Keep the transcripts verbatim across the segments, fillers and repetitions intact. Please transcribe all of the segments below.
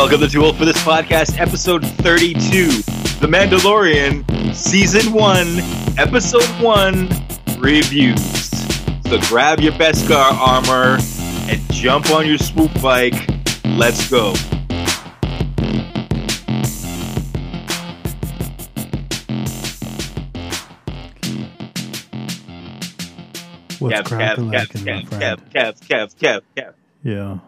Welcome to Too Old for This Podcast, episode thirty-two, The Mandalorian, season one, episode one, reviews. So grab your Beskar armor and jump on your swoop bike. Let's go. What's Kev, Kev, like Kev, Kev, Kev, Kev, Kev, Kev, Kev. Yeah.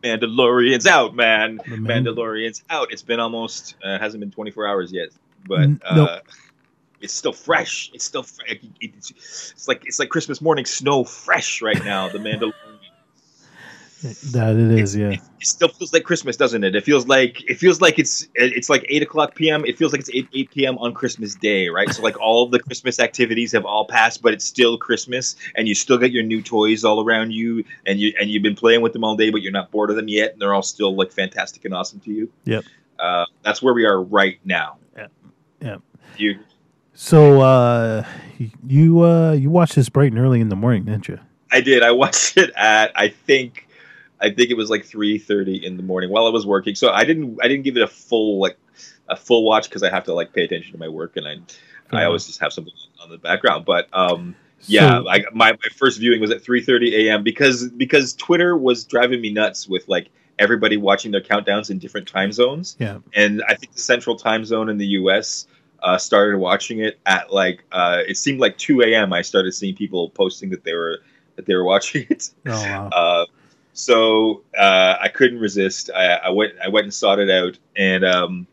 Mandalorian's out, man. man. Mandalorian's out. It's been almost, it uh, hasn't been twenty-four hours yet, but N- uh, nope. It's still fresh. It's still, fr- it's, it's like it's like Christmas morning snow fresh right now, the Mandalorian. That it is, it, yeah. It, it still feels like Christmas, doesn't it? It feels like it feels like it's it's like eight o'clock p m. It feels like it's eight eight p m on Christmas Day, right? So like all of the Christmas activities have all passed, but it's still Christmas, and you still got your new toys all around you, and you and you've been playing with them all day, but you're not bored of them yet, and they're all still like fantastic and awesome to you. Yep, uh, that's where we are right now. Yeah, yeah. You. So uh, you uh, you watched this bright and early in the morning, didn't you? I did. I watched it at I think. I think it was like three thirty in the morning while I was working. So I didn't I didn't give it a full like a full watch because I have to like pay attention to my work, and I mm-hmm. I always just have something on the background. But um, yeah, so, I, my my first viewing was at three thirty a m because because Twitter was driving me nuts with like everybody watching their countdowns in different time zones. Yeah, and I think the central time zone in the U S Uh, started watching it at like uh, it seemed like two a m I started seeing people posting that they were that they were watching it. Oh, wow. Uh, So uh, I couldn't resist. I, I went. I went and sought it out, and um,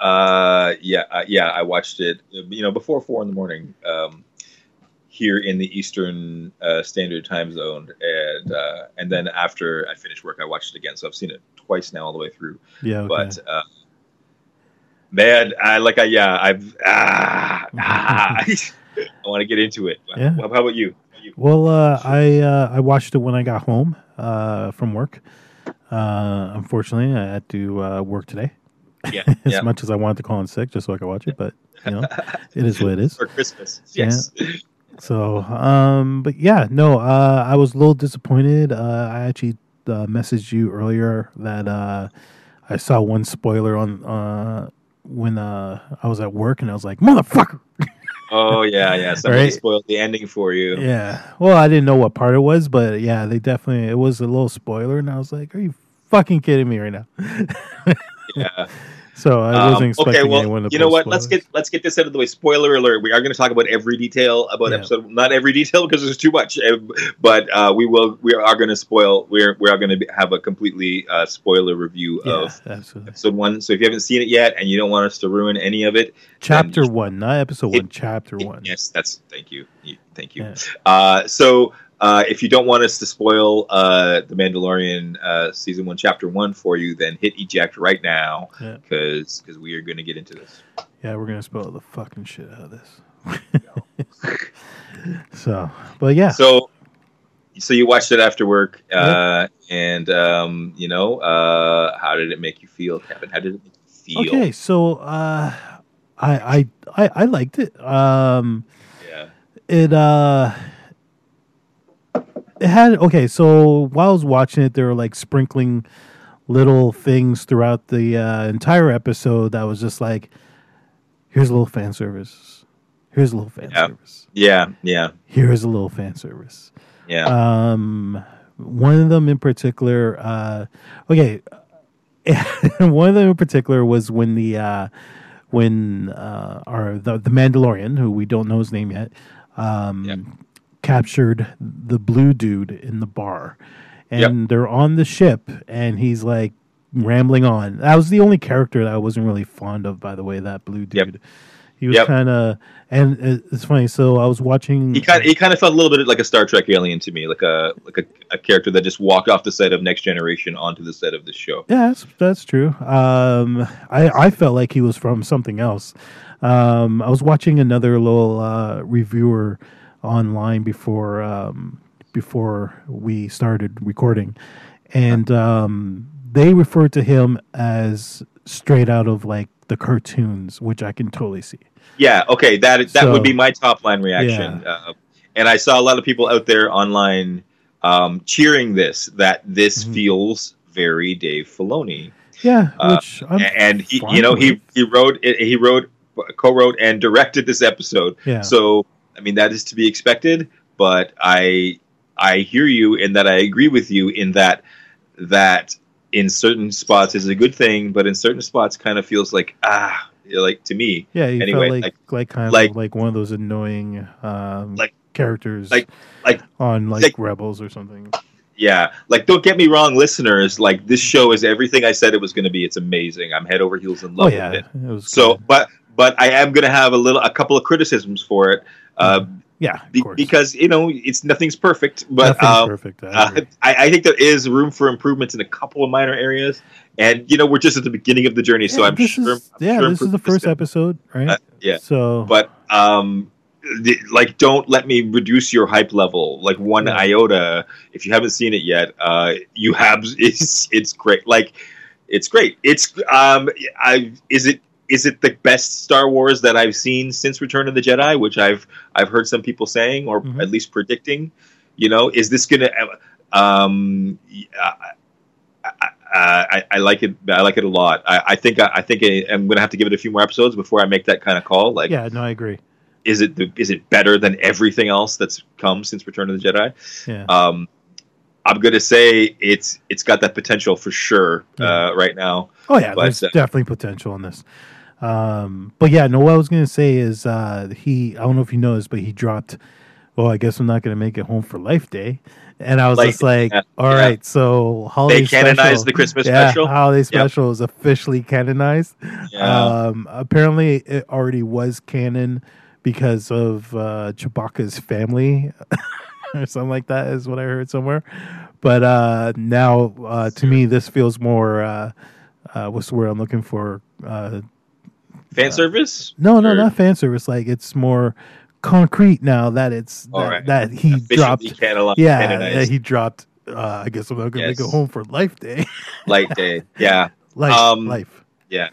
uh, yeah, uh, yeah, I watched it. You know, before four in the morning um, here in the Eastern uh, Standard Time Zone, and uh, and then after I finished work, I watched it again. So I've seen it twice now, all the way through. Yeah, okay. But uh, man, I like. I yeah, I've ah, ah I want to get into it. Yeah. How about you? Well, uh, I uh, I watched it when I got home uh, from work. Uh, unfortunately, I had to uh, work today. Yeah, as yeah. much as I wanted to call in sick just so I could watch it, but you know, it is what it is. For Christmas, yes. Yeah. So, um, but yeah, no, uh, I was a little disappointed. Uh, I actually uh, messaged you earlier that uh, I saw one spoiler on uh, when uh, I was at work, and I was like, motherfucker. Oh, yeah, yeah. Somebody right? spoiled the ending for you. Yeah. Well, I didn't know what part it was, but yeah, they definitely, it was a little spoiler, and I was like, are you fucking kidding me right now? Yeah. So I um, wasn't expecting okay, well, anyone to you know what? Spoilers. Let's get let's get this out of the way. Spoiler alert. We are going to talk about every detail about yeah. episode, not every detail because there's too much, but uh, we will, we are going to spoil, we're, we are going to have a completely uh, spoiler review yeah, of absolutely. episode one. So if you haven't seen it yet and you don't want us to ruin any of it. Chapter one, not episode it, one, chapter it, one. Yes, that's, thank you. Thank you. Yeah. Uh, so uh, if you don't want us to spoil uh, The Mandalorian uh, season one, chapter one for you, then hit eject right now because yeah. we are going to get into this. Yeah, we're going to spoil the fucking shit out of this. so, but yeah. So, so you watched it after work, uh, yeah. and um, you know, uh, how did it make you feel, Kevin? How did it make you feel? Okay, so uh, I, I I I liked it. Um, yeah. It. Uh, It had okay. So while I was watching it, they were like sprinkling little things throughout the uh, entire episode that was just like, "Here's a little fan service. Here's a little fan yeah. service. Yeah, yeah. Here's a little fan service. Yeah. Um, one of them in particular. Uh, okay, one of them in particular was when the uh, when uh, our the, the Mandalorian, who we don't know his name yet. Um, yeah. captured the blue dude in the bar, and yep. they're on the ship, and he's like rambling on. That was the only character that I wasn't really fond of, by the way, that blue dude. Yep. He was yep. kind of, and it's funny. So I was watching. He kind of, he kind of felt a little bit like a Star Trek alien to me, like a like a, a character that just walked off the set of Next Generation onto the set of the show. Yeah, that's that's true. Um, I I felt like he was from something else. Um, I was watching another little uh, reviewer online before um, before we started recording, and um, they referred to him as straight out of like the cartoons, which I can totally see. Yeah, okay, that that so, would be my top line reaction. Yeah. Uh, and I saw a lot of people out there online um, cheering this, that this mm-hmm. feels very Dave Filoni. Yeah, which uh, I'm and he, you know, he he wrote he wrote co-wrote and directed this episode. Yeah. So I mean, that is to be expected. But I I hear you in that I agree with you in that that in certain spots is a good thing, but in certain spots kind of feels like ah, like to me. Yeah, you anyway, felt like, like like kind like, of like one of those annoying um, like characters like like on like, like Rebels or something. Yeah, like, don't get me wrong, listeners. Like, this show is everything I said it was going to be. It's amazing. I'm head over heels in love oh, yeah. with it. It was so, good. but but I am going to have a little, a couple of criticisms for it. Uh, yeah, be, because you know, it's nothing's perfect, but nothing's um, perfect. I, uh, I, I think there is room for improvements in a couple of minor areas, and you know, we're just at the beginning of the journey. Yeah, so I'm sure. Is, I'm yeah, sure this is the first episode, right? Uh, yeah. So, but um. like, don't let me reduce your hype level like one yeah. iota. If you haven't seen it yet, uh, you have. It's it's great. Like, it's great. It's um, I is it is it the best Star Wars that I've seen since Return of the Jedi, which I've I've heard some people saying or mm-hmm. at least predicting. You know, is this gonna? Um, I, I, I, I like it. I like it a lot. I, I think I, I think I, I'm gonna have to give it a few more episodes before I make that kind of call. Like, yeah, no, I agree. Is it the, is it better than everything else that's come since Return of the Jedi? Yeah. Um, I'm gonna say it's it's got that potential for sure uh, yeah. right now. Oh yeah, but, there's uh, definitely potential in this. Um, but yeah, no, what I was gonna say is uh, he. I don't know if you noticed, but he dropped. Oh, well, I guess I'm not gonna make it home for Life Day, and I was Life, just like, yeah, all yeah. right, so holiday. They canonized special, the Christmas yeah, special. Holiday special yep. is officially canonized. Yeah. Um, apparently, it already was canon. Because of uh, Chewbacca's family or something like that is what I heard somewhere. But uh, now, uh, to me, this feels more, uh, uh, what's the word I'm looking for? Uh, fan uh, service? No, no, or? Not fan service. Like, it's more concrete now that it's, that, right. that he Officially dropped. Canonized. Yeah, that he dropped, uh, I guess I'm not going to yes. go home for Life Day. Life Day, yeah. Life, um, life. Yeah.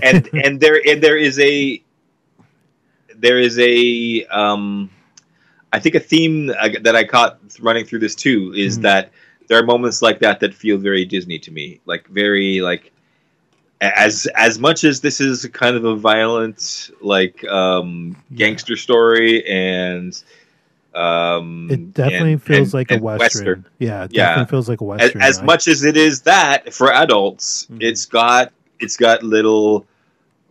And, and, there, and there is a, There is a, um, I think a theme that I caught running through this too is mm-hmm. that there are moments like that that feel very Disney to me, like very like as as much as this is kind of a violent like um, gangster yeah. story and um, it definitely and, feels and, like and a western. western. Yeah, it definitely yeah. feels like a western. As, as right? much as it is that for adults, mm-hmm. it's got it's got little.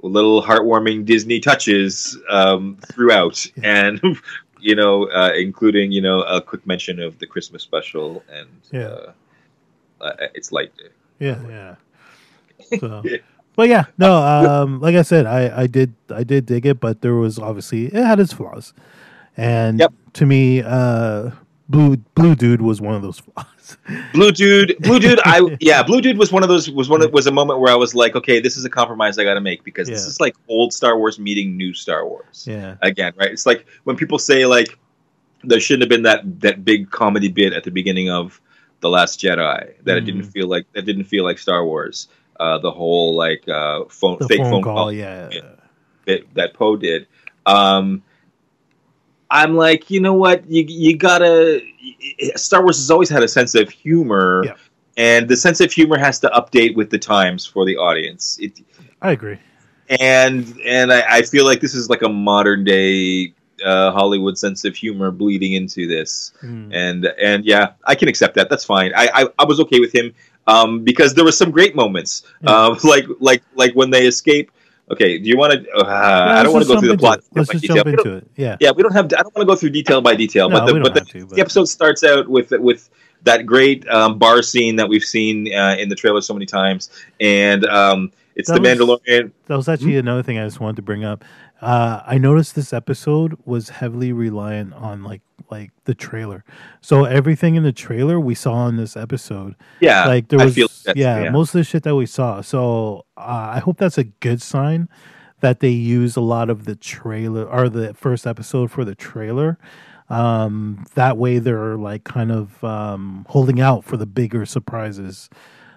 little heartwarming Disney touches um, throughout, yeah. and you know, uh, including you know a quick mention of the Christmas special, and yeah. uh, it's Light Day. Yeah, yeah. So, yeah. But yeah, no. Um, like I said, I, I did I did dig it, but there was obviously it had its flaws, and yep. to me, uh, Blue Blue Dude was one of those flaws. Blue Dude, Blue Dude, I yeah, Blue Dude was one of those was one of, was a moment where I was like, okay, this is a compromise I got to make because yeah. this is like old Star Wars meeting new Star Wars. Yeah, again, right? It's like when people say like there shouldn't have been that that big comedy bit at the beginning of The Last Jedi that mm. it didn't feel like that didn't feel like Star Wars. Uh, the whole like uh, phone the fake phone, phone call, call yeah, bit, bit that Poe did. Um, I'm like, you know what? You you gotta. Star Wars has always had a sense of humor, yeah. and the sense of humor has to update with the times for the audience. It, I agree, and and I, I feel like this is like a modern day uh, Hollywood sense of humor bleeding into this, mm. and and yeah, I can accept that. That's fine. I I, I was okay with him um, because there were some great moments, yeah. uh, like like like when they escape. Okay, do you want to? Uh, yeah, I don't want to go through the plot. Let's just detail. jump into it. Yeah, yeah, we don't have. To, I don't want to go through detail by detail. No, but the, we don't but, the, to, but the episode starts out with with that great um, bar scene that we've seen uh, in the trailer so many times, and um, it's that the was, Mandalorian. That was actually mm-hmm. another thing I just wanted to bring up. Uh, I noticed this episode was heavily reliant on like like the trailer. So everything in the trailer we saw in this episode. Yeah, like there was. I feel yeah, yeah, most of the shit that we saw. So uh, I hope that's a good sign that they use a lot of the trailer or the first episode for the trailer. Um, that way they're like kind of um, holding out for the bigger surprises.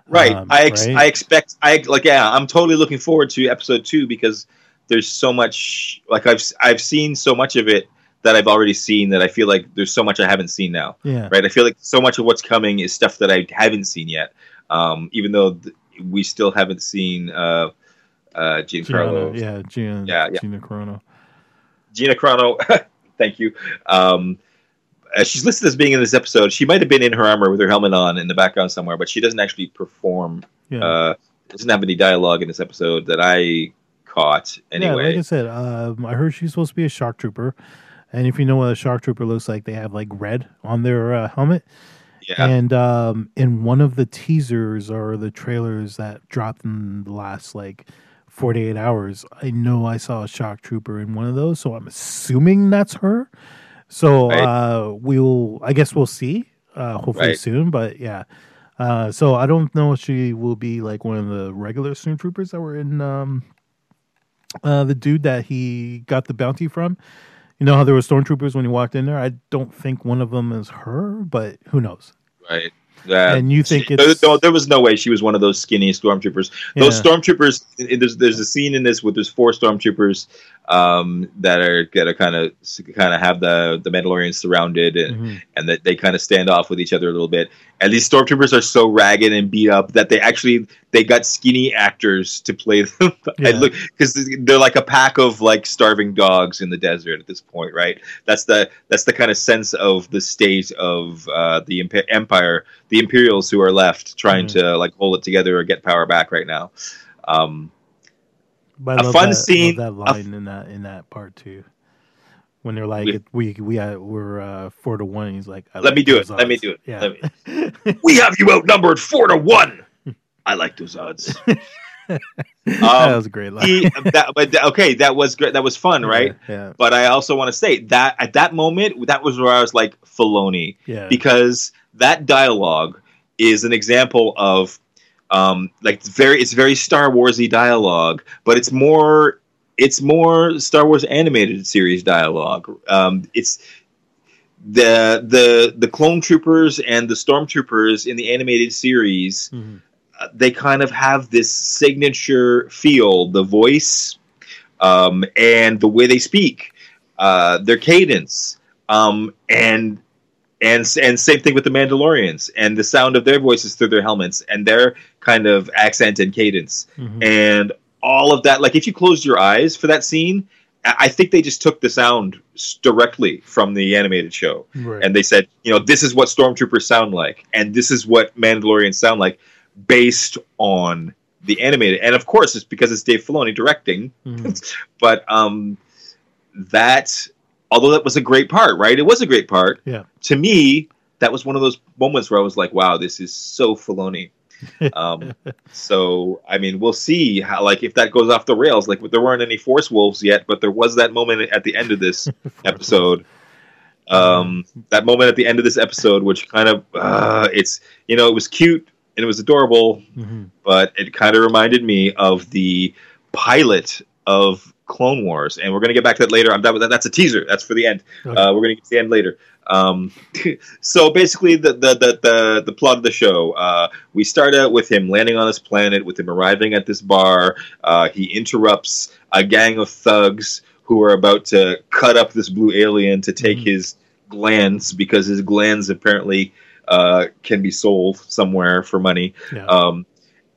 Right. Um, I ex- right? I expect. I like. Yeah, I'm totally looking forward to episode two because. There's so much, like I've I've seen so much of it that I've already seen that I feel like there's so much I haven't seen now. Yeah. Right. I feel like so much of what's coming is stuff that I haven't seen yet. um, even though th- we still haven't seen uh, uh, Giancarlo. Yeah, Gian, yeah, yeah, Gina Carano. Gina Carano, thank you. Um, she's listed as being in this episode. She might have been in her armor with her helmet on in the background somewhere, but she doesn't actually perform. Yeah. Uh, doesn't have any dialogue in this episode that I caught anyway. Yeah, like I said, um, I heard she's supposed to be a shock trooper. And if you know what a shock trooper looks like, they have like red on their uh, helmet. Yeah. And um, in one of the teasers or the trailers that dropped in the last like forty-eight hours, I know I saw a shock trooper in one of those. So I'm assuming that's her. So right. uh, we'll, I guess we'll see uh, hopefully right. soon. But yeah. Uh, so I don't know if she will be like one of the regular Snoop Troopers that were in um, uh, the dude that he got the bounty from. You know how there were stormtroopers when he walked in there? I don't think one of them is her, but who knows? Right. Yeah. And you think she, it's... No, there was no way she was one of those skinny stormtroopers. Yeah. Those stormtroopers, there's there's a scene in this where there's four stormtroopers um, that are that are kind of kind of have the, the Mandalorians surrounded, and, mm-hmm. and that they kind of stand off with each other a little bit. And these stormtroopers are so ragged and beat up that they actually they got skinny actors to play them. Yeah. And look, because they're like a pack of like starving dogs in the desert at this point, right? That's the that's the kind of sense of the state of uh, the imp- empire. The Imperials who are left trying mm-hmm. to like hold it together or get power back right now. Um, but a fun that, scene. I love that line f- in that in that part too, when they're like, "We we, we we're uh, four to one." And he's like, I "Let like me do it. Odds. Let me do it. Yeah. Let me. We have you outnumbered four to one. I like those odds." um, that was a great line. he, that, but, okay, that was great. That was fun, right? Yeah, yeah. But I also want to say that at that moment, that was where I was like Filoni, yeah. because. That dialogue is an example of um, like very it's very Star Wars-y dialogue, but it's more it's more Star Wars animated series dialogue. Um, it's the the the clone troopers and the stormtroopers in the animated series. Mm-hmm. Uh, they kind of have this signature feel, the voice um, and the way they speak, uh, their cadence, um, and. And and same thing with the Mandalorians and the sound of their voices through their helmets and their kind of accent and cadence mm-hmm. and all of that. Like if you closed your eyes for that scene, I think they just took the sound directly from the animated show. Right. And they said, you know, this is what stormtroopers sound like. And this is what Mandalorians sound like based on the animated. And of course, it's because it's Dave Filoni directing. Mm-hmm. but um, that... Although that was a great part, right? It was a great part. Yeah. To me, that was one of those moments where I was like, wow, this is so Filoni. Um, so, I mean, we'll see how, like, if that goes off the rails. Like, there weren't any Force Wolves yet, but there was that moment at the end of this episode. Um, that moment at the end of this episode, which kind of, uh, it's, you know, it was cute and it was adorable, mm-hmm. but it kind of reminded me of the pilot of Clone Wars, and we're going to get back to that later. I'm done with that. That's a teaser. That's for the end. Okay. Uh, we're going to get to the end later. Um, so basically, the, the the the the plot of the show. Uh, we start out with him landing on this planet, with him arriving at this bar. Uh, he interrupts a gang of thugs who are about to cut up this blue alien to take mm-hmm. his glands, because his glands apparently uh, can be sold somewhere for money. Yeah. Um,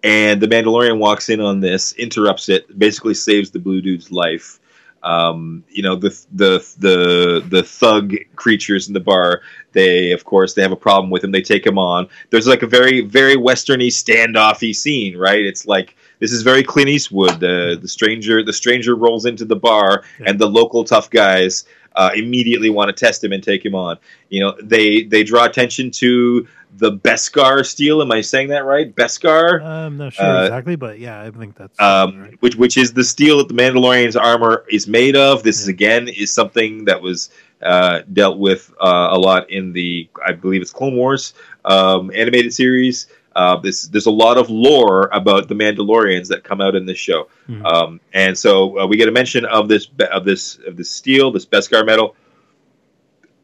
And the Mandalorian walks in on this, interrupts it, basically saves the blue dude's life. Um, you know, the the the the thug creatures in the bar, they, of course, they have a problem with him. They take him on. There's like a very, very Western-y, standoff-y scene, right? It's like, this is very Clint Eastwood. The, the, stranger, the stranger rolls into the bar, and the local tough guys uh, immediately want to test him and take him on. You know, they, they draw attention to... the Beskar steel, am I saying that right? Beskar? Uh, I'm not sure uh, exactly, but yeah, I think that's um, right. Which which is the steel that the Mandalorian's armor is made of. This yeah. is again is something that was uh, dealt with uh, a lot in the, I believe it's Clone Wars um, animated series. Uh, this, there's a lot of lore about the Mandalorians that come out in this show, mm-hmm. um, and so uh, we get a mention of this of this of this steel, this Beskar metal.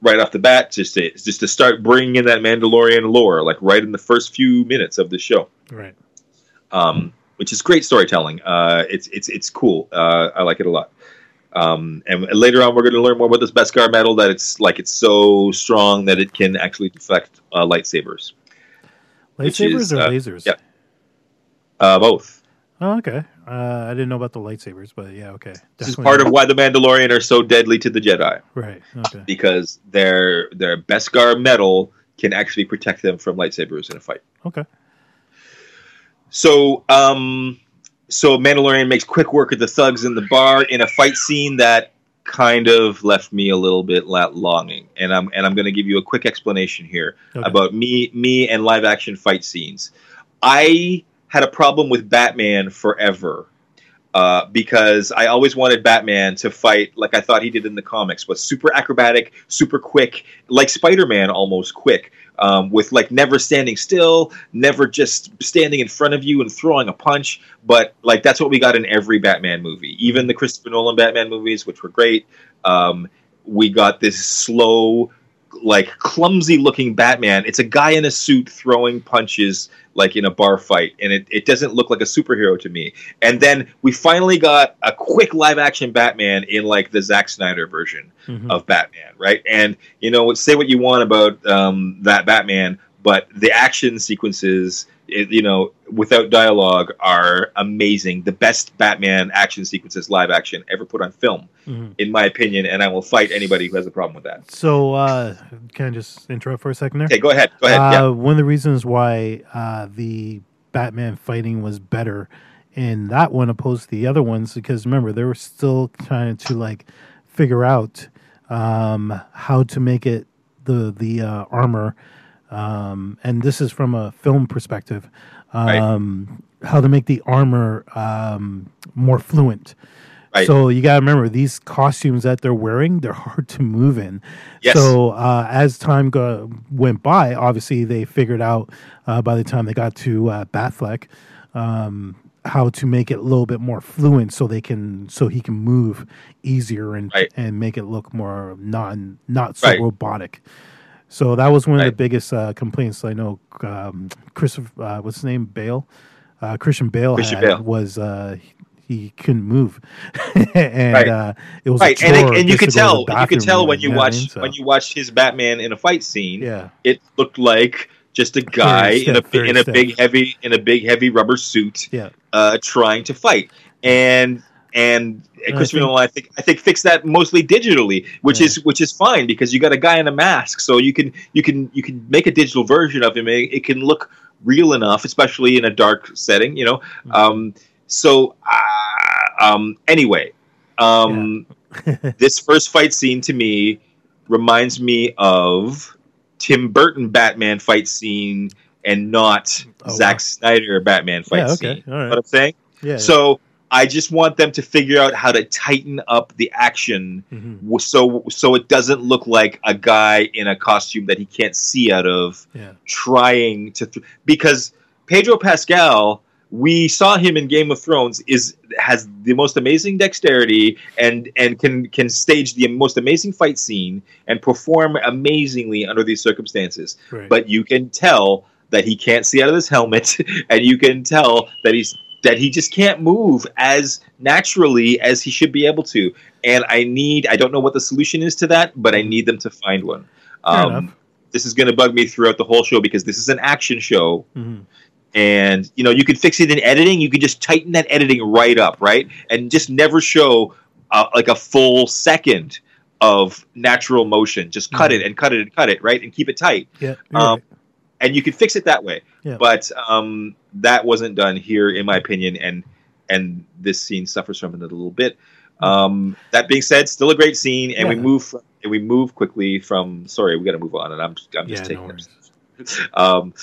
Right off the bat, just to, just to start bringing in that Mandalorian lore, like right in the first few minutes of the show, right? Um, which is great storytelling. Uh, it's it's it's cool. Uh, I like it a lot. Um, and later on, we're going to learn more about this Beskar metal, that it's like it's so strong that it can actually deflect uh, lightsabers. Lightsabers is, or uh, lasers? Yeah. Uh, both. Oh, okay. Uh, I didn't know about the lightsabers, but yeah, okay. Definitely. This is part of why the Mandalorian are so deadly to the Jedi. Right, okay. Because their their Beskar metal can actually protect them from lightsabers in a fight. Okay. So, um, so Mandalorian makes quick work of the thugs in the bar in a fight scene that kind of left me a little bit longing, and I'm and I'm going to give you a quick explanation here okay. about me me and live action fight scenes. I had a problem with Batman forever uh, because I always wanted Batman to fight like I thought he did in the comics, but super acrobatic, super quick, like Spider-Man almost quick, um, with like never standing still, never just standing in front of you and throwing a punch. But like that's what we got in every Batman movie, even the Christopher Nolan Batman movies, which were great. Um, we got this slow, like clumsy looking Batman. It's a guy in a suit throwing punches like in a bar fight, and it, it doesn't look like a superhero to me. And then we finally got a quick live action Batman in like the Zack Snyder version mm-hmm. of Batman, right? And you know, say what you want about um, that Batman, but the action sequences, it, you know, without dialogue are amazing. The best Batman action sequences, live action, ever put on film, mm-hmm. in my opinion, and I will fight anybody who has a problem with that. So, uh, can I just interrupt for a second there? Okay, go ahead. Go ahead. Uh, yeah. One of the reasons why uh, the Batman fighting was better in that one opposed to the other ones, because remember, they were still trying to like figure out um, how to make it the, the uh, armor. Um, and this is from a film perspective, um, right. how to make the armor um, more fluent. Right. So you got to remember, these costumes that they're wearing, they're hard to move in. Yes. So uh, as time go- went by, obviously they figured out uh, by the time they got to uh, Batfleck um, how to make it a little bit more fluent so they can so he can move easier and right. and make it look more non not so right. robotic. So that was one right. of the biggest uh, complaints I know. Um, Chris, uh, what's his name? Bale, uh, Christian Bale Christian had Bale. was uh, he, he couldn't move, and right. uh, it was right. a chore and, it, and you could tell, you could tell when you, you watched I mean? so, when you watched his Batman in a fight scene, yeah. it looked like just a guy yeah, step, in a in a step. big heavy in a big heavy rubber suit, yeah. uh, trying to fight, and. And Christopher Nolan, I think, I think fixed that mostly digitally, which yeah. is which is fine because you got a guy in a mask, so you can you can you can make a digital version of him. It, it can look real enough, especially in a dark setting, you know. Mm-hmm. Um, so uh, um, anyway, um, yeah. this first fight scene to me reminds me of Tim Burton Batman fight scene, and not oh, Zack wow. Snyder Batman fight yeah, okay. scene. All right. You know what I'm saying? Yeah. So. Yeah. I just want them to figure out how to tighten up the action mm-hmm. so so it doesn't look like a guy in a costume that he can't see out of yeah. trying to th- because Pedro Pascal, we saw him in Game of Thrones, is has the most amazing dexterity and and can can stage the most amazing fight scene and perform amazingly under these circumstances. Right. But you can tell that he can't see out of his helmet, and you can tell that he's that he just can't move as naturally as he should be able to. And I need, I don't know what the solution is to that, but I need them to find one. Um, this is going to bug me throughout the whole show because this is an action show. Mm-hmm. And, you know, you can fix it in editing. You can just tighten that editing right up, right? And just never show uh, like a full second of natural motion. Just cut mm-hmm. it and cut it and cut it, right? And keep it tight. Yeah, um, right. And you can fix it that way. Yeah. But um, that wasn't done here, in my opinion, and and this scene suffers from it a little bit. Um, that being said, still a great scene, and yeah. we move and we move quickly from. Sorry, we got to move on, and I'm I'm just yeah, taking. No this. Um,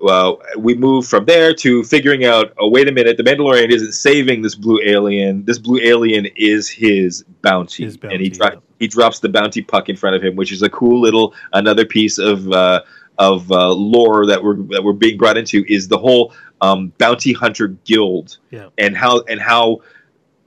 well, we move from there to figuring out. Oh, wait a minute! The Mandalorian isn't saving this blue alien. This blue alien is his bounty, his bounty and he dro- yeah. he drops the bounty puck in front of him, which is a cool little another piece of. Uh, of uh, lore that we're that we're being brought into is the whole um, bounty hunter guild yeah. and how and how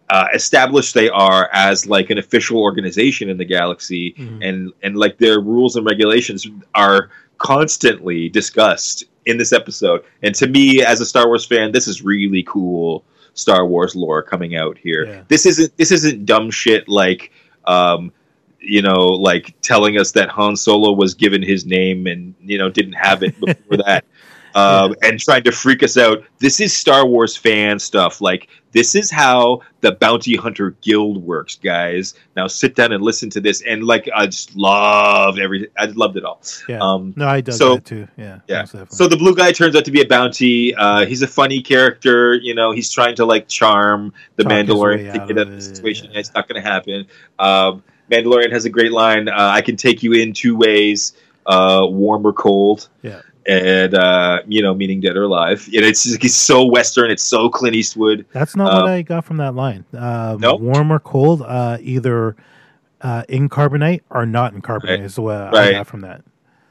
uh, established they are as like an official organization in the galaxy mm-hmm. and and like their rules and regulations are constantly discussed in this episode. And to me, as a Star Wars fan, this is really cool Star Wars lore coming out here. Yeah. This isn't this isn't dumb shit like. Um, you know, like telling us that Han Solo was given his name and, you know, didn't have it before that. um, and trying to freak us out. This is Star Wars fan stuff. Like, this is how the Bounty Hunter Guild works, guys. Now sit down and listen to this. And like, I just loved every. I loved it all. Yeah. Um, no, I dug so, that too. Yeah. Yeah. So the blue guy turns out to be a bounty. Uh, he's a funny character. You know, he's trying to like charm the Talk Mandalorian to get out of the situation. Yeah. It's not going to happen. Um, Mandalorian has a great line. Uh, I can take you in two ways, uh, warm or cold. Yeah. And, uh, you know, meaning dead or alive. And it's, just, it's so Western. It's so Clint Eastwood. That's not um, what I got from that line. Um, nope. Warm or cold, uh, either uh, in carbonite or not in carbonite right. is what right. I got from that.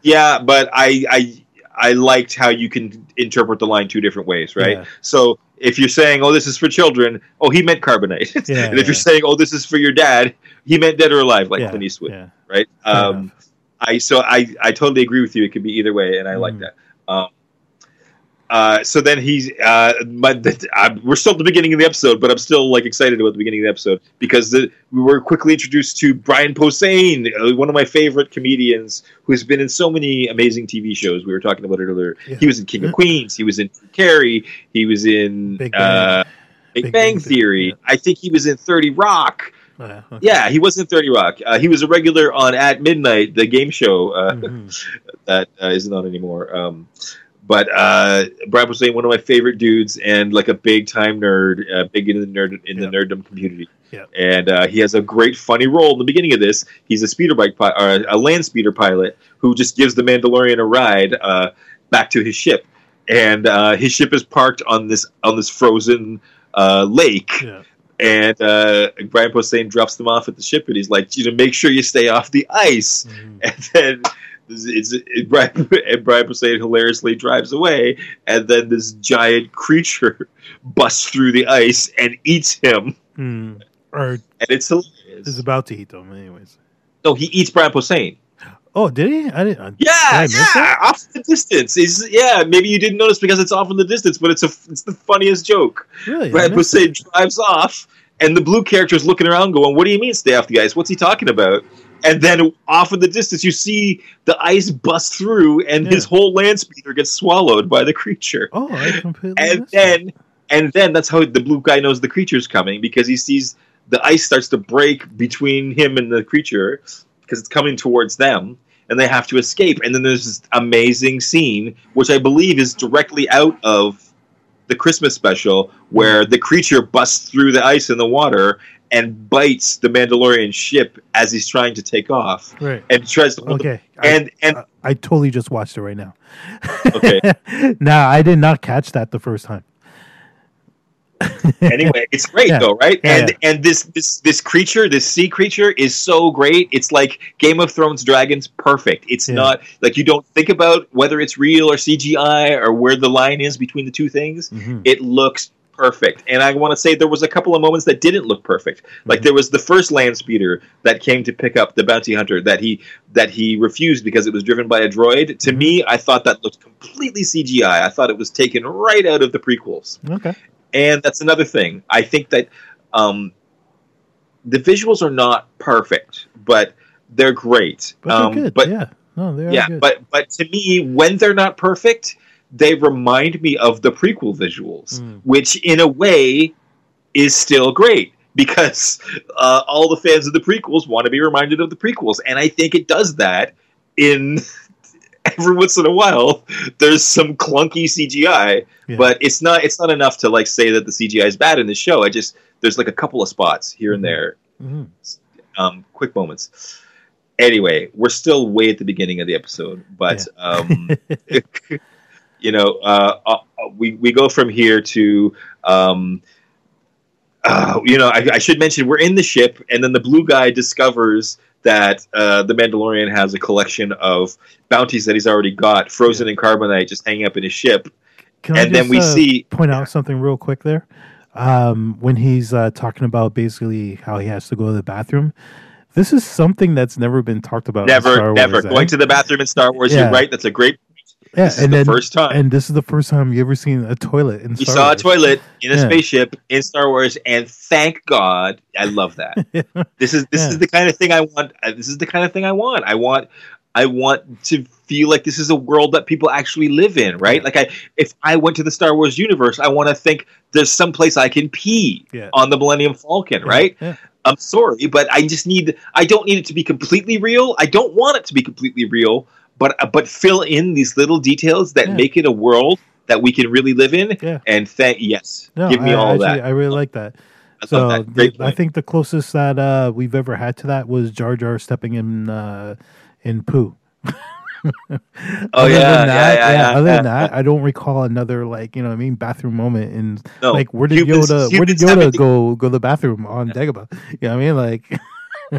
Yeah, but I, I I liked how you can interpret the line two different ways, right? Yeah. So if you're saying, oh, this is for children, oh, he meant carbonite. Yeah, and if yeah. you're saying, oh, this is for your dad, he meant dead or alive, like yeah, Clint Eastwood, yeah. right? Um I so I, I totally agree with you. It could be either way, and I mm. like that. Um, uh, so then he's uh, my, the, I, we're still at the beginning of the episode, but I'm still like excited about the beginning of the episode because the, we were quickly introduced to Brian Posehn, one of my favorite comedians who has been in so many amazing T V shows. We were talking about it earlier. Yeah. He was in King of Queens. He was in Carrie. He was in Big Bang, uh, Big Big Bang, Bang Theory. Yeah. I think he was in thirty Rock. Uh, okay. Yeah, he was in thirty Rock. Uh, he was a regular on At Midnight, the game show uh, mm-hmm. that uh, isn't on anymore. Um, but uh, Brian Posehn, one of my favorite dudes, and like a big time nerd, uh, big in the nerd in yep. the nerddom community. Yep. And uh, he has a great funny role in the beginning of this. He's a speeder bike pi- or a land speeder pilot who just gives the Mandalorian a ride uh, back to his ship, and uh, his ship is parked on this on this frozen uh, lake. Yeah. And uh, Brian Posehn drops them off at the ship, and he's like, "You know, make sure you stay off the ice." Mm-hmm. And then it's, it's, it, Brian, and Brian Posehn hilariously drives away, and then this giant creature busts through the ice and eats him. Mm. Or and it's hilarious. He's about to eat him, anyways. No, he eats Brian Posehn. Oh, did he? I didn't. I, yeah, did I yeah, off the distance. He's, yeah, maybe you didn't notice because it's off in the distance, but it's a it's the funniest joke. Really, Brian Posehn drives off, and the blue character is looking around, going, "What do you mean, stay off the ice? What's he talking about?" And then off in the distance, you see the ice bust through, and yeah. his whole land speeder gets swallowed by the creature. Oh, I completely. And then, that. and then that's how the blue guy knows the creature's coming because he sees the ice starts to break between him and the creature. Because it's coming towards them, and they have to escape. And then there's this amazing scene, which I believe is directly out of the Christmas special, where the creature busts through the ice in the water and bites the Mandalorian ship as he's trying to take off. Right. And tries to. Okay. The, and I, and I, I totally just watched it right now. Okay. Nah, I did not catch that the first time. Anyway, it's great yeah. though, right? Yeah, and yeah. and this, this this creature, this sea creature, is so great. It's like Game of Thrones dragons, perfect. It's yeah. not like you don't think about whether it's real or C G I or where the line is between the two things. Mm-hmm. It looks perfect. And I want to say there was a couple of moments that didn't look perfect. Like mm-hmm. there was the first land speeder that came to pick up the bounty hunter that he that he refused because it was driven by a droid. To mm-hmm. me, I thought that looked completely C G I. I thought it was taken right out of the prequels. Okay. And that's another thing. I think that um, the visuals are not perfect, but they're great. But um, they're good. But, yeah, no, they are yeah, good. But, but to me, when they're not perfect, they remind me of the prequel visuals, mm. which in a way is still great because uh, all the fans of the prequels want to be reminded of the prequels. And I think it does that in... Every once in a while, there's some clunky C G I, yeah. but it's not it's not enough to like say that the C G I is bad in the show. I just there's like a couple of spots here and there, mm-hmm. um, quick moments. Anyway, we're still way at the beginning of the episode, but yeah. um, you know, uh, uh, we we go from here to. Um, Uh, you know, I, I should mention we're in the ship, and then the blue guy discovers that uh, the Mandalorian has a collection of bounties that he's already got, frozen yeah. in carbonite, just hanging up in his ship. Can and I just, then we uh, see point out something real quick there um, when he's uh, talking about basically how he has to go to the bathroom. This is something that's never been talked about. Never, in Star never Wars, going right? to the bathroom in Star Wars. Yeah. You're right. That's a great. Yeah, this is and the then, first time. And this is the first time you ever seen a toilet in Star Wars. You saw Wars. a toilet in a yeah. spaceship in Star Wars, and thank God. I love that. yeah. This is this yeah. is the kind of thing I want. This is the kind of thing I want. I want I want to feel like this is a world that people actually live in, right? Like, I, if I went to the Star Wars universe, I want to think there's some place I can pee yeah. on the Millennium Falcon, yeah. right? Yeah. I'm sorry, but I just need, I don't need it to be completely real. I don't want it to be completely real, but but fill in these little details that yeah. make it a world that we can really live in. Yeah. And thank, yes, no, give me I, all actually, that. I really like that. I so love that. Great the, I think the closest that uh, we've ever had to that was Jar Jar stepping in uh, in poo. oh other yeah, than that, yeah, yeah, yeah. Other yeah. than that, I don't recall another, like, you know what I mean, bathroom moment. And no, like, where did humans, Yoda? Where did Yoda go? Go to the bathroom on yeah. Dagobah? You know what I mean? Like, you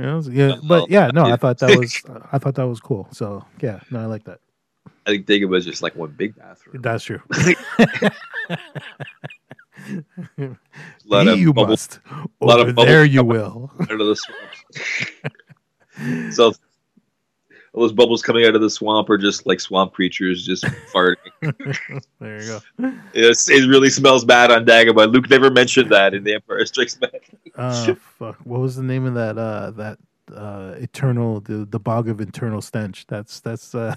know, yeah. But yeah, no, I thought that was, I thought that was cool. So yeah, no, I like that. I think Dagobah is just like one big bathroom. That's true. a lot of you bubble, must. A lot over of there you will. Out of the swamp. So. All those bubbles coming out of the swamp are just like swamp creatures just farting. There you go. It's, it really smells bad on Dagobah. Luke never mentioned that in The Empire Strikes Back. uh, fuck. What was the name of that? Uh, that uh, eternal, the the bog of eternal stench. That's that's. Uh...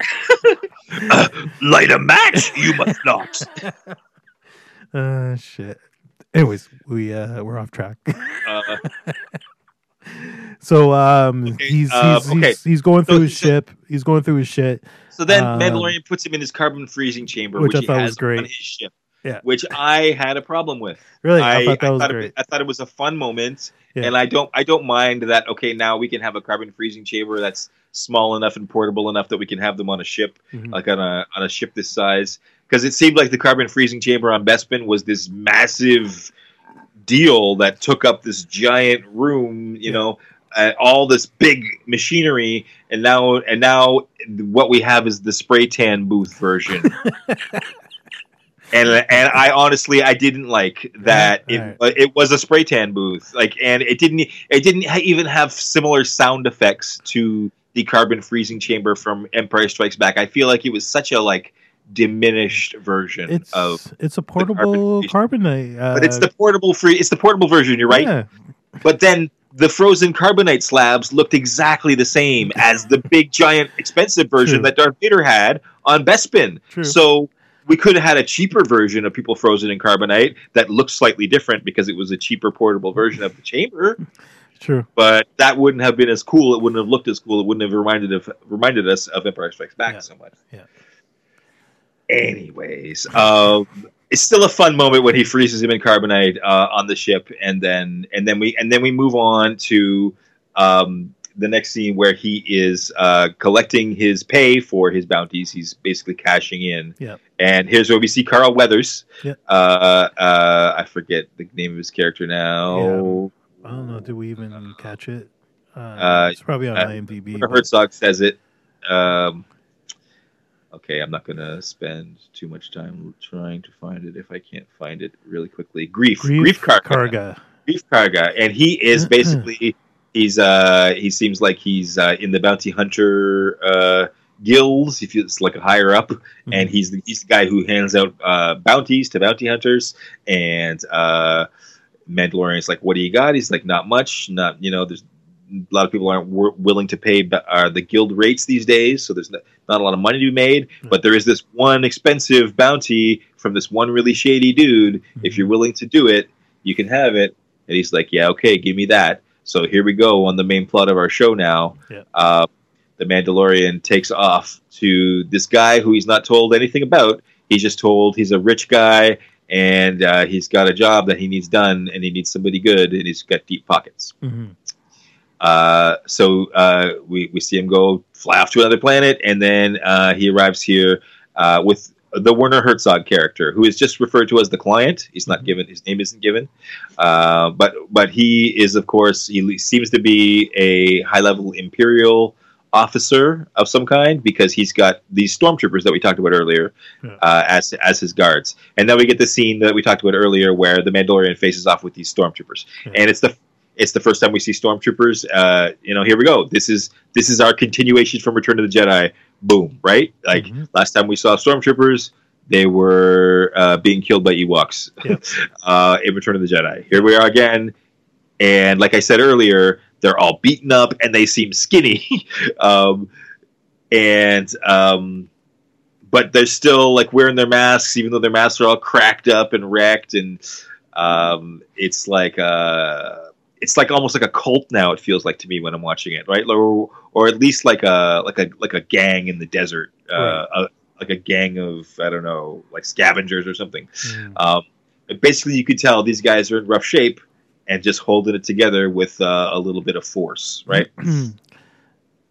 uh, light a match, you must not. uh, shit. Anyways, we uh, we're off track. uh, So um, okay, he's, he's, uh, okay. he's he's going through so, his so, ship. He's going through his shit. So then um, Mandalorian puts him in his carbon freezing chamber, which, which I thought he has was great. On his ship, yeah. which I had a problem with. Really, I, I thought that I was thought great. It, I thought it was a fun moment, yeah. and I don't I don't mind that. Okay, now we can have a carbon freezing chamber that's small enough and portable enough that we can have them on a ship, mm-hmm. like on a on a ship this size, because it seemed like the carbon freezing chamber on Bespin was this massive deal that took up this giant room, you yeah. know, uh, all this big machinery, and now and now what we have is the spray tan booth version. and and I honestly I didn't like that. All right, all it right. It was a spray tan booth, like, and it didn't it didn't even have similar sound effects to the carbon freezing chamber from Empire Strikes Back. I feel like it was such a like. diminished version it's, of it's a portable carbon, carbonite, uh, but it's the portable free. It's the portable version. You're right, yeah. But then the frozen carbonite slabs looked exactly the same as the big, giant, expensive version True. That Darth Vader had on Bespin. True. So we could have had a cheaper version of people frozen in carbonite that looked slightly different because it was a cheaper portable version of the chamber. True, but that wouldn't have been as cool. It wouldn't have looked as cool. It wouldn't have reminded of reminded us of Empire Strikes Back yeah. so much. Yeah. Anyways, uh, it's still a fun moment when he freezes him in carbonite uh, on the ship, and then and then we and then we move on to um, the next scene where he is uh, collecting his pay for his bounties. He's basically cashing in, yep. and here's where we see Carl Weathers. Yep. Uh, uh, I forget the name of his character now. Yeah. I don't know. Did we even uh, catch it? Uh, uh, it's probably on uh, IMDb. Werner Herzog says it. Um, Okay, I'm not going to spend too much time trying to find it if I can't find it really quickly. Greef, Greef Karga. Greef Karga. And he is basically, he's uh, he seems like he's uh, in the bounty hunter uh, guilds, if it's like a higher up, mm-hmm. and he's the, he's the guy who hands out uh, bounties to bounty hunters, and uh, Mandalorian's like, what do you got? He's like, not much, not, you know, there's a lot of people aren't w- willing to pay uh, the guild rates these days, so there's no, not a lot of money to be made. Mm-hmm. But there is this one expensive bounty from this one really shady dude. Mm-hmm. If you're willing to do it, you can have it. And he's like, yeah, okay, give me that. So here we go on the main plot of our show now. Yeah. Uh, the Mandalorian takes off to this guy who he's not told anything about. He's just told he's a rich guy, and uh, he's got a job that he needs done, and he needs somebody good, and he's got deep pockets. Mm-hmm. Uh, so uh, we, we see him go fly off to another planet, and then uh, he arrives here uh, with the Werner Herzog character, who is just referred to as the client. He's not given, his name isn't given, uh, but but he is, of course, he seems to be a high-level Imperial officer of some kind, because he's got these stormtroopers that we talked about earlier yeah. uh, as as his guards. And then we get the scene that we talked about earlier where the Mandalorian faces off with these stormtroopers, yeah. and it's the It's the first time we see stormtroopers. Uh, you know, here we go. This is this is our continuation from Return of the Jedi. Boom, right? Like mm-hmm. last time we saw stormtroopers, they were uh, being killed by Ewoks yep. uh, in Return of the Jedi. Here we are again. And like I said earlier, they're all beaten up and they seem skinny. um, and um, but they're still like wearing their masks, even though their masks are all cracked up and wrecked. And um, it's like a, it's like almost like a cult now. It feels like to me when I'm watching it, right? Or, or at least like a like a like a gang in the desert, uh, right. a, like a gang of I don't know, like scavengers or something. Yeah. Um, basically, you could tell these guys are in rough shape and just holding it together with uh, a little bit of force, right?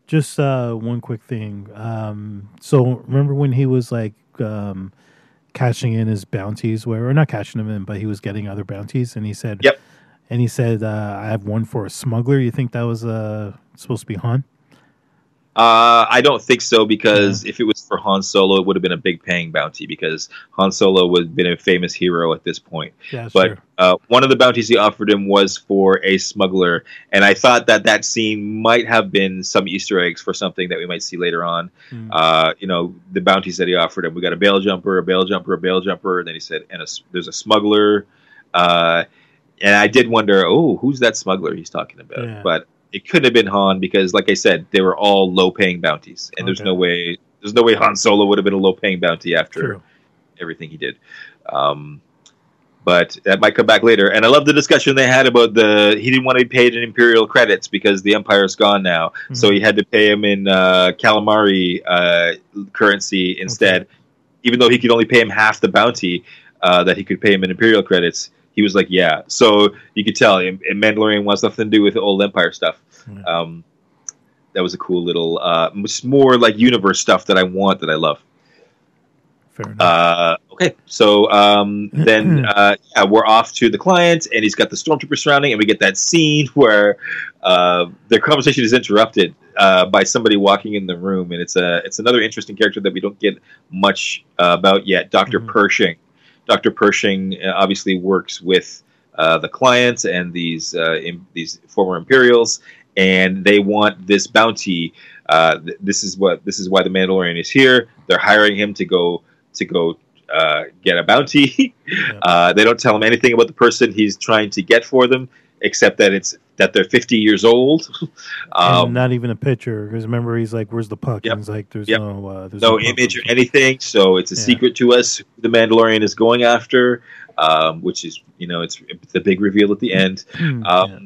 Just uh, one quick thing. Um, so remember when he was like um, cashing in his bounties, where or not cashing them in, but he was getting other bounties, and he said, "Yep." And he said, uh, "I have one for a smuggler." You think that was uh, supposed to be Han? Uh, I don't think so, because yeah. if it was for Han Solo, it would have been a big paying bounty because Han Solo would have been a famous hero at this point. Yeah, but sure. uh, one of the bounties he offered him was for a smuggler, and I thought that that scene might have been some Easter eggs for something that we might see later on. Mm. Uh, you know, the bounties that he offered him. We got a bail jumper, a bail jumper, a bail jumper, and then he said, "And a, there's a smuggler." Uh, and I did wonder, oh, who's that smuggler he's talking about? Yeah. But it couldn't have been Han because, like I said, they were all low-paying bounties, and okay. there's no way there's no way Han Solo would have been a low-paying bounty after True. everything he did. Um, but that might come back later. And I love the discussion they had about the he didn't want to be paid in Imperial credits because the Empire's gone now, mm-hmm. so he had to pay him in uh, calamari uh, currency instead, okay. even though he could only pay him half the bounty uh, that he could pay him in Imperial credits. He was like, yeah. So you could tell, and Mandalorian wants nothing to do with the old Empire stuff. Mm-hmm. Um, that was a cool little, uh, more like universe stuff that I want, that I love. Fair enough. Uh, okay, so um, then uh, yeah, we're off to the client, and he's got the stormtrooper surrounding, and we get that scene where uh, their conversation is interrupted uh, by somebody walking in the room, and it's a it's another interesting character that we don't get much uh, about yet, Doctor Mm-hmm. Pershing. Doctor Pershing obviously works with uh, the clients and these uh, im- these former Imperials, and they want this bounty. Uh, th- this is what this is why the Mandalorian is here. They're hiring him to go to go uh, get a bounty. Yeah. Uh, they don't tell him anything about the person he's trying to get for them, except that it's that they're fifty years old. um, and not even a picture, because remember he's like, "Where's the puck?" Yep. And he's like, "There's yep. no, uh, there's no, no image or anything." So it's a yeah. secret to us who the Mandalorian is going after, um, which is you know it's the big reveal at the end. um, yeah.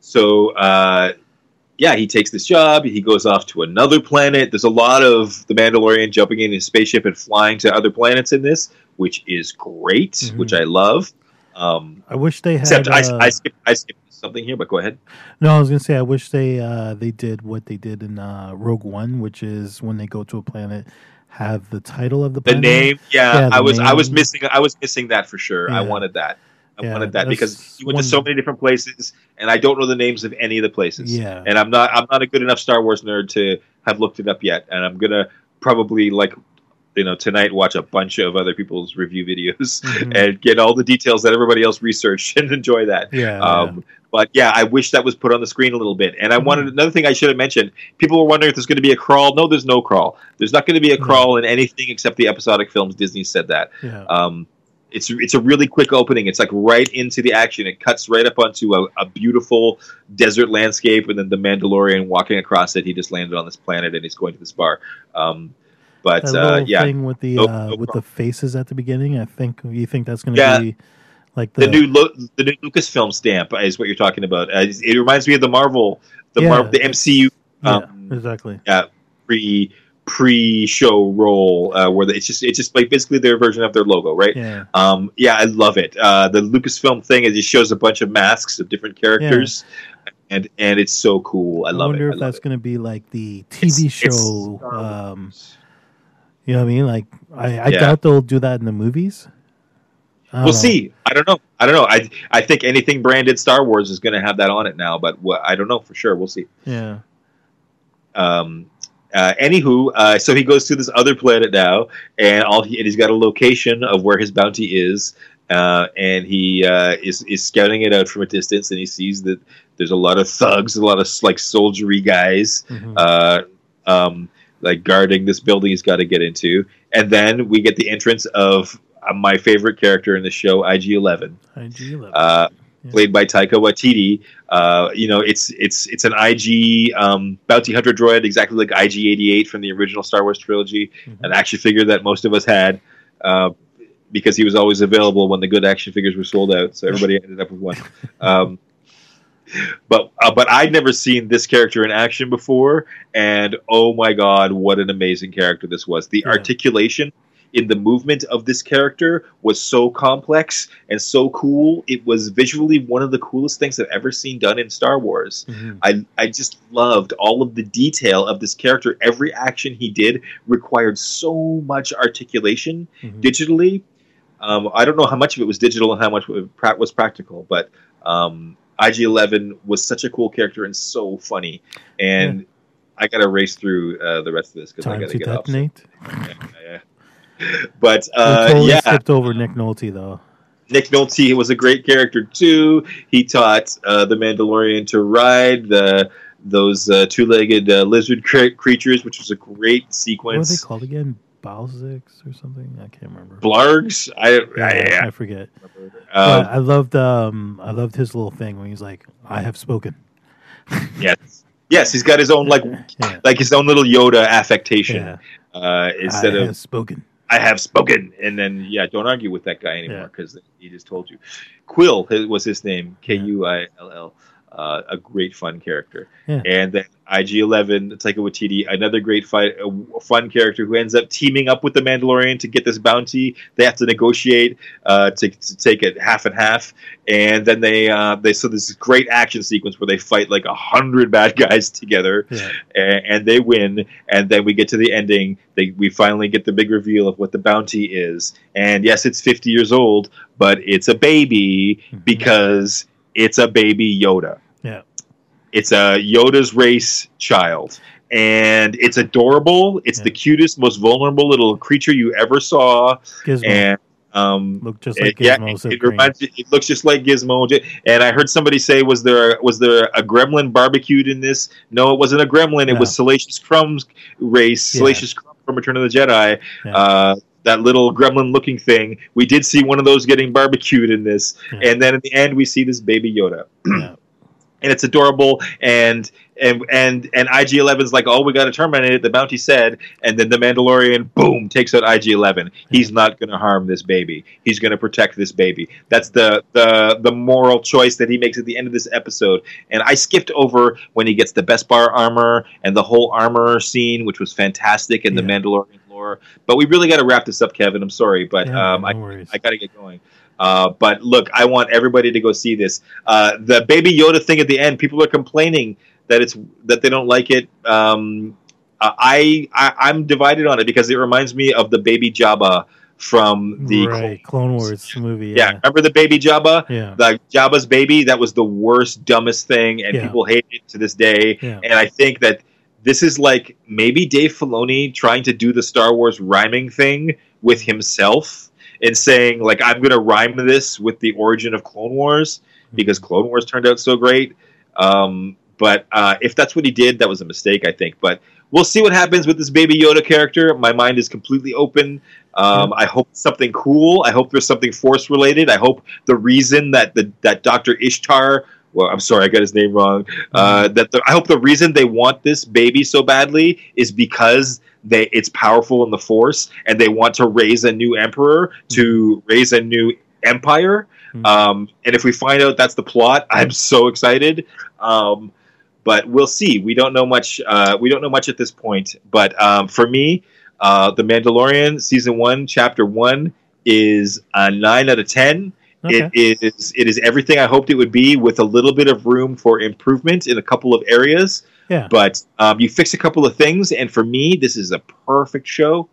So uh, yeah, he takes this job. He goes off to another planet. There's a lot of the Mandalorian jumping in his spaceship and flying to other planets in this, which is great, mm-hmm. which I love. Um, I wish they had. Except I, uh, I, skipped, I skipped something here, but go ahead. No, I was going to say I wish they uh, they did what they did in uh, Rogue One, which is when they go to a planet, have the title of the planet. The name. Yeah, yeah the I was name. I was missing I was missing that for sure. Yeah. I wanted that. I yeah, wanted that because you went one... to so many different places, and I don't know the names of any of the places. Yeah. And I'm not I'm not a good enough Star Wars nerd to have looked it up yet, and I'm gonna probably like. You know, tonight watch a bunch of other people's review videos mm-hmm. and get all the details that everybody else researched and enjoy that. Yeah, um, yeah. But yeah, I wish that was put on the screen a little bit. And I mm-hmm. wanted another thing I should have mentioned. People were wondering if there's going to be a crawl. No, there's no crawl. There's not going to be a mm-hmm. crawl in anything except the episodic films. Disney said that. Yeah. Um, it's it's a really quick opening. It's like right into the action. It cuts right up onto a, a beautiful desert landscape, and then the Mandalorian walking across it. He just landed on this planet, and he's going to this bar. Um, But that little uh, yeah, thing with the no, uh, no with the faces at the beginning, I think you think that's going to yeah. be like the, the new Lo- the new Lucasfilm stamp is what you're talking about. Uh, it reminds me of the Marvel, the yeah. Mar- the M C U, um, yeah, exactly. Yeah, pre pre show roll uh, where the, it's just it's just like basically their version of their logo, right? Yeah, um, yeah, I love it. Uh, the Lucasfilm thing is it shows a bunch of masks of different characters. Yeah. And and it's so cool. I, I love wonder it. If I love that's going to be like the T V it's, show. It's, um, You know what I mean? Like, I, I yeah. doubt they'll do that in the movies. We'll know. see. I don't know. I don't know. I I think anything branded Star Wars is going to have that on it now, but wh- I don't know for sure. We'll see. Yeah. Um. Uh, anywho, uh, so he goes to this other planet now, and all he, and he's got a location of where his bounty is, uh, and he uh, is is scouting it out from a distance, and he sees that there's a lot of thugs, a lot of like soldiery guys. Mm-hmm. Uh. Um. Like guarding this building he's got to get into. And then we get the entrance of my favorite character in the show, I G eleven. I G eleven. Uh, yeah. played by Taika Waititi. Uh, you know, it's it's it's an I G um, bounty hunter droid, exactly like I G eighty-eight from the original Star Wars trilogy, mm-hmm. an action figure that most of us had. Uh, because he was always available when the good action figures were sold out. So everybody ended up with one. Um, but uh, but I'd never seen this character in action before. And oh my God, what an amazing character this was. The yeah. articulation in the movement of this character was so complex and so cool. It was visually one of the coolest things I've ever seen done in Star Wars. Mm-hmm. I, I just loved all of the detail of this character. Every action he did required so much articulation mm-hmm. digitally. Um, I don't know how much of it was digital and how much was practical, but um, I G eleven was such a cool character and so funny. And yeah. I got to race through uh, the rest of this because I got to get off. Time to detonate. Yeah, yeah. But uh, totally yeah, skipped over Nick Nolte though. Nick Nolte was a great character too. He taught uh, the Mandalorian to ride the those uh, two-legged uh, lizard cre- creatures, which was a great sequence. What are they called again? Balzics or something? I can't remember. Blargs? I yeah, I, I forget. Um, but I loved um I loved his little thing when he's like, I have spoken. yes. Yes, he's got his own like yeah. like his own little Yoda affectation. Yeah. Uh, instead I of have spoken. I have spoken. And then yeah, don't argue with that guy anymore because yeah. he just told you. Kuill was his name. K U I L L. Uh, a great fun character, yeah. and then I G eleven Taika Waititi, another great fight, uh, fun character who ends up teaming up with the Mandalorian to get this bounty. They have to negotiate uh, to, to take it half and half, and then they uh, they so this great action sequence where they fight like a hundred bad guys together, yeah. and, and they win. And then we get to the ending. They, we finally get the big reveal of what the bounty is, and yes, it's fifty years old, but it's a baby mm-hmm. because. It's a baby Yoda. Yeah. It's a Yoda's race child. And it's adorable. It's yeah. the cutest, most vulnerable little creature you ever saw. Gizmo. And um look just like Gizmo. Yeah, so it, it, reminds, it looks just like Gizmo. And I heard somebody say, was there was there a gremlin barbecued in this? No, it wasn't a gremlin. It no. was Salacious Crumb's race, yeah. Salacious Crumb from Return of the Jedi. Yeah. Uh that little gremlin-looking thing. We did see one of those getting barbecued in this. Yeah. And then in the end, we see this baby Yoda. Yeah. And it's adorable. And and and, and I G eleven's like, oh, we got to terminate it. The bounty said. And then the Mandalorian, boom, takes out I G eleven. He's yeah. not going to harm this baby. He's going to protect this baby. That's the, the, the moral choice that he makes at the end of this episode. And I skipped over when he gets the Beskar armor and the whole armor scene, which was fantastic. And yeah. the Mandalorian. But we really got to wrap this up, Kevin. I'm sorry, but yeah, um, no I, I got to get going. Uh, but look, I want everybody to go see this. Uh, the Baby Yoda thing at the end. People are complaining that it's that they don't like it. Um, I, I I'm divided on it because it reminds me of the Baby Jabba from the right. Clone Wars, Clone Wars movie. Yeah. yeah, remember the Baby Jabba? Yeah, the Jabba's baby. That was the worst, dumbest thing, and yeah. people hate it to this day. Yeah. And I think that. This is like maybe Dave Filoni trying to do the Star Wars rhyming thing with himself and saying, like, I'm going to rhyme this with the origin of Clone Wars because Clone Wars turned out so great. Um, but uh, if that's what he did, that was a mistake, I think. But we'll see what happens with this Baby Yoda character. My mind is completely open. Um, mm-hmm. I hope something cool. I hope there's something Force-related. I hope the reason that the that Doctor Ishtar... Well, I'm sorry, I got his name wrong. Uh, that the, I hope the reason they want this baby so badly is because they it's powerful in the Force, and they want to raise a new emperor to raise a new empire. Mm-hmm. Um, and if we find out that's the plot, I'm so excited. Um, but we'll see. We don't know much. Uh, we don't know much at this point. But um, for me, uh, The Mandalorian season one, chapter one, is a nine out of ten. Okay. It is it is everything I hoped it would be, with a little bit of room for improvement in a couple of areas. Yeah. But um, you fix a couple of things, and for me, this is a perfect show,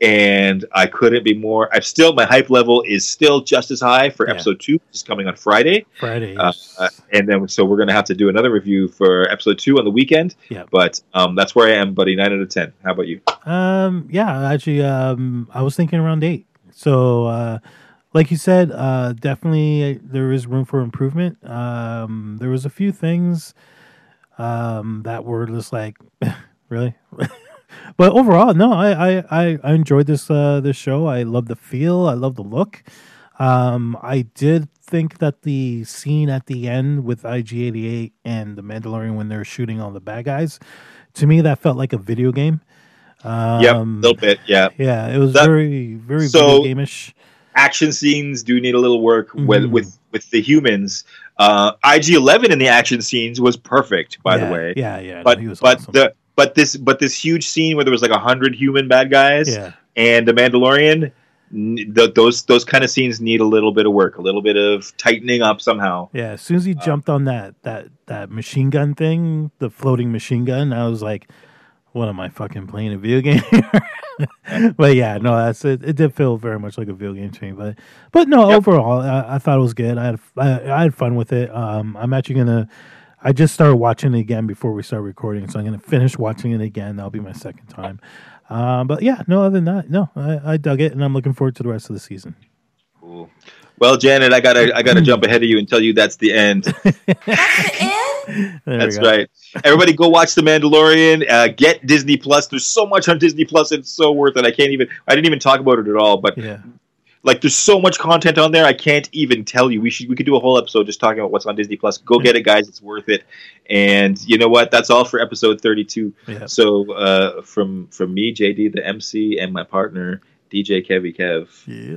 and I couldn't be more. I'm still my hype level is still just as high for yeah. episode two, which is coming on Friday. Friday, uh, uh, and then so we're gonna have to do another review for episode two on the weekend. Yeah. But um, that's where I am, buddy. Nine out of ten. How about you? Um. Yeah. Actually, um, I was thinking around eight. So. Uh, Like you said, uh, definitely there is room for improvement. Um, there was a few things um, that were just like, really? But overall, no, I I, I enjoyed this uh, this show. I love the feel. I love the look. Um, I did think that the scene at the end with I G eighty-eight and the Mandalorian when they're shooting on the bad guys, to me that felt like a video game. Um, yep, a little bit, yeah. Yeah, it was that, very, very so video game-ish. Action scenes do need a little work mm-hmm. with, with with the humans. Uh, I G eleven in the action scenes was perfect, by yeah, the way. Yeah, yeah. But no, he was but awesome. the but this but this huge scene where there was like a hundred human bad guys yeah. and the Mandalorian. Th- those those kind of scenes need a little bit of work, a little bit of tightening up somehow. Yeah, as soon as he jumped on that that that machine gun thing, the floating machine gun, I was like, "What am I fucking playing a video game here?" But yeah, no, that's it. It did feel very much like a video game to me, but but no, yep. overall, I, I thought it was good. I had I, I had fun with it. Um, I'm actually gonna. I just started watching it again before we start recording, so I'm gonna finish watching it again. That'll be my second time. Uh, but yeah, no, other than that, no, I, I dug it, and I'm looking forward to the rest of the season. Cool. Well, Janet, I gotta, I gotta jump ahead of you and tell you that's the end. That's the end. That's right. Everybody, go watch The Mandalorian. Uh, get Disney Plus. There's so much on Disney Plus; it's so worth it. I can't even. I didn't even talk about it at all. But yeah. like, there's so much content on there. I can't even tell you. We should, we could do a whole episode just talking about what's on Disney Plus. Go get it, guys. It's worth it. And you know what? That's all for episode thirty-two. Yeah. So uh, from from me, J D, the M C, and my partner, D J Kevy Kev. Yeah.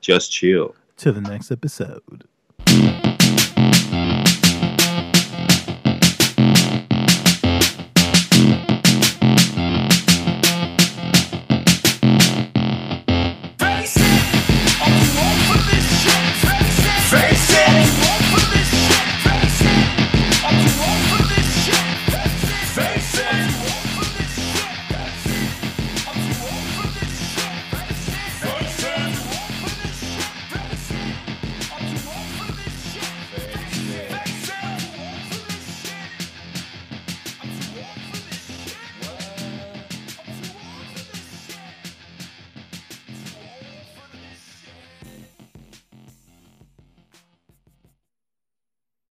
Just chill. To the next episode.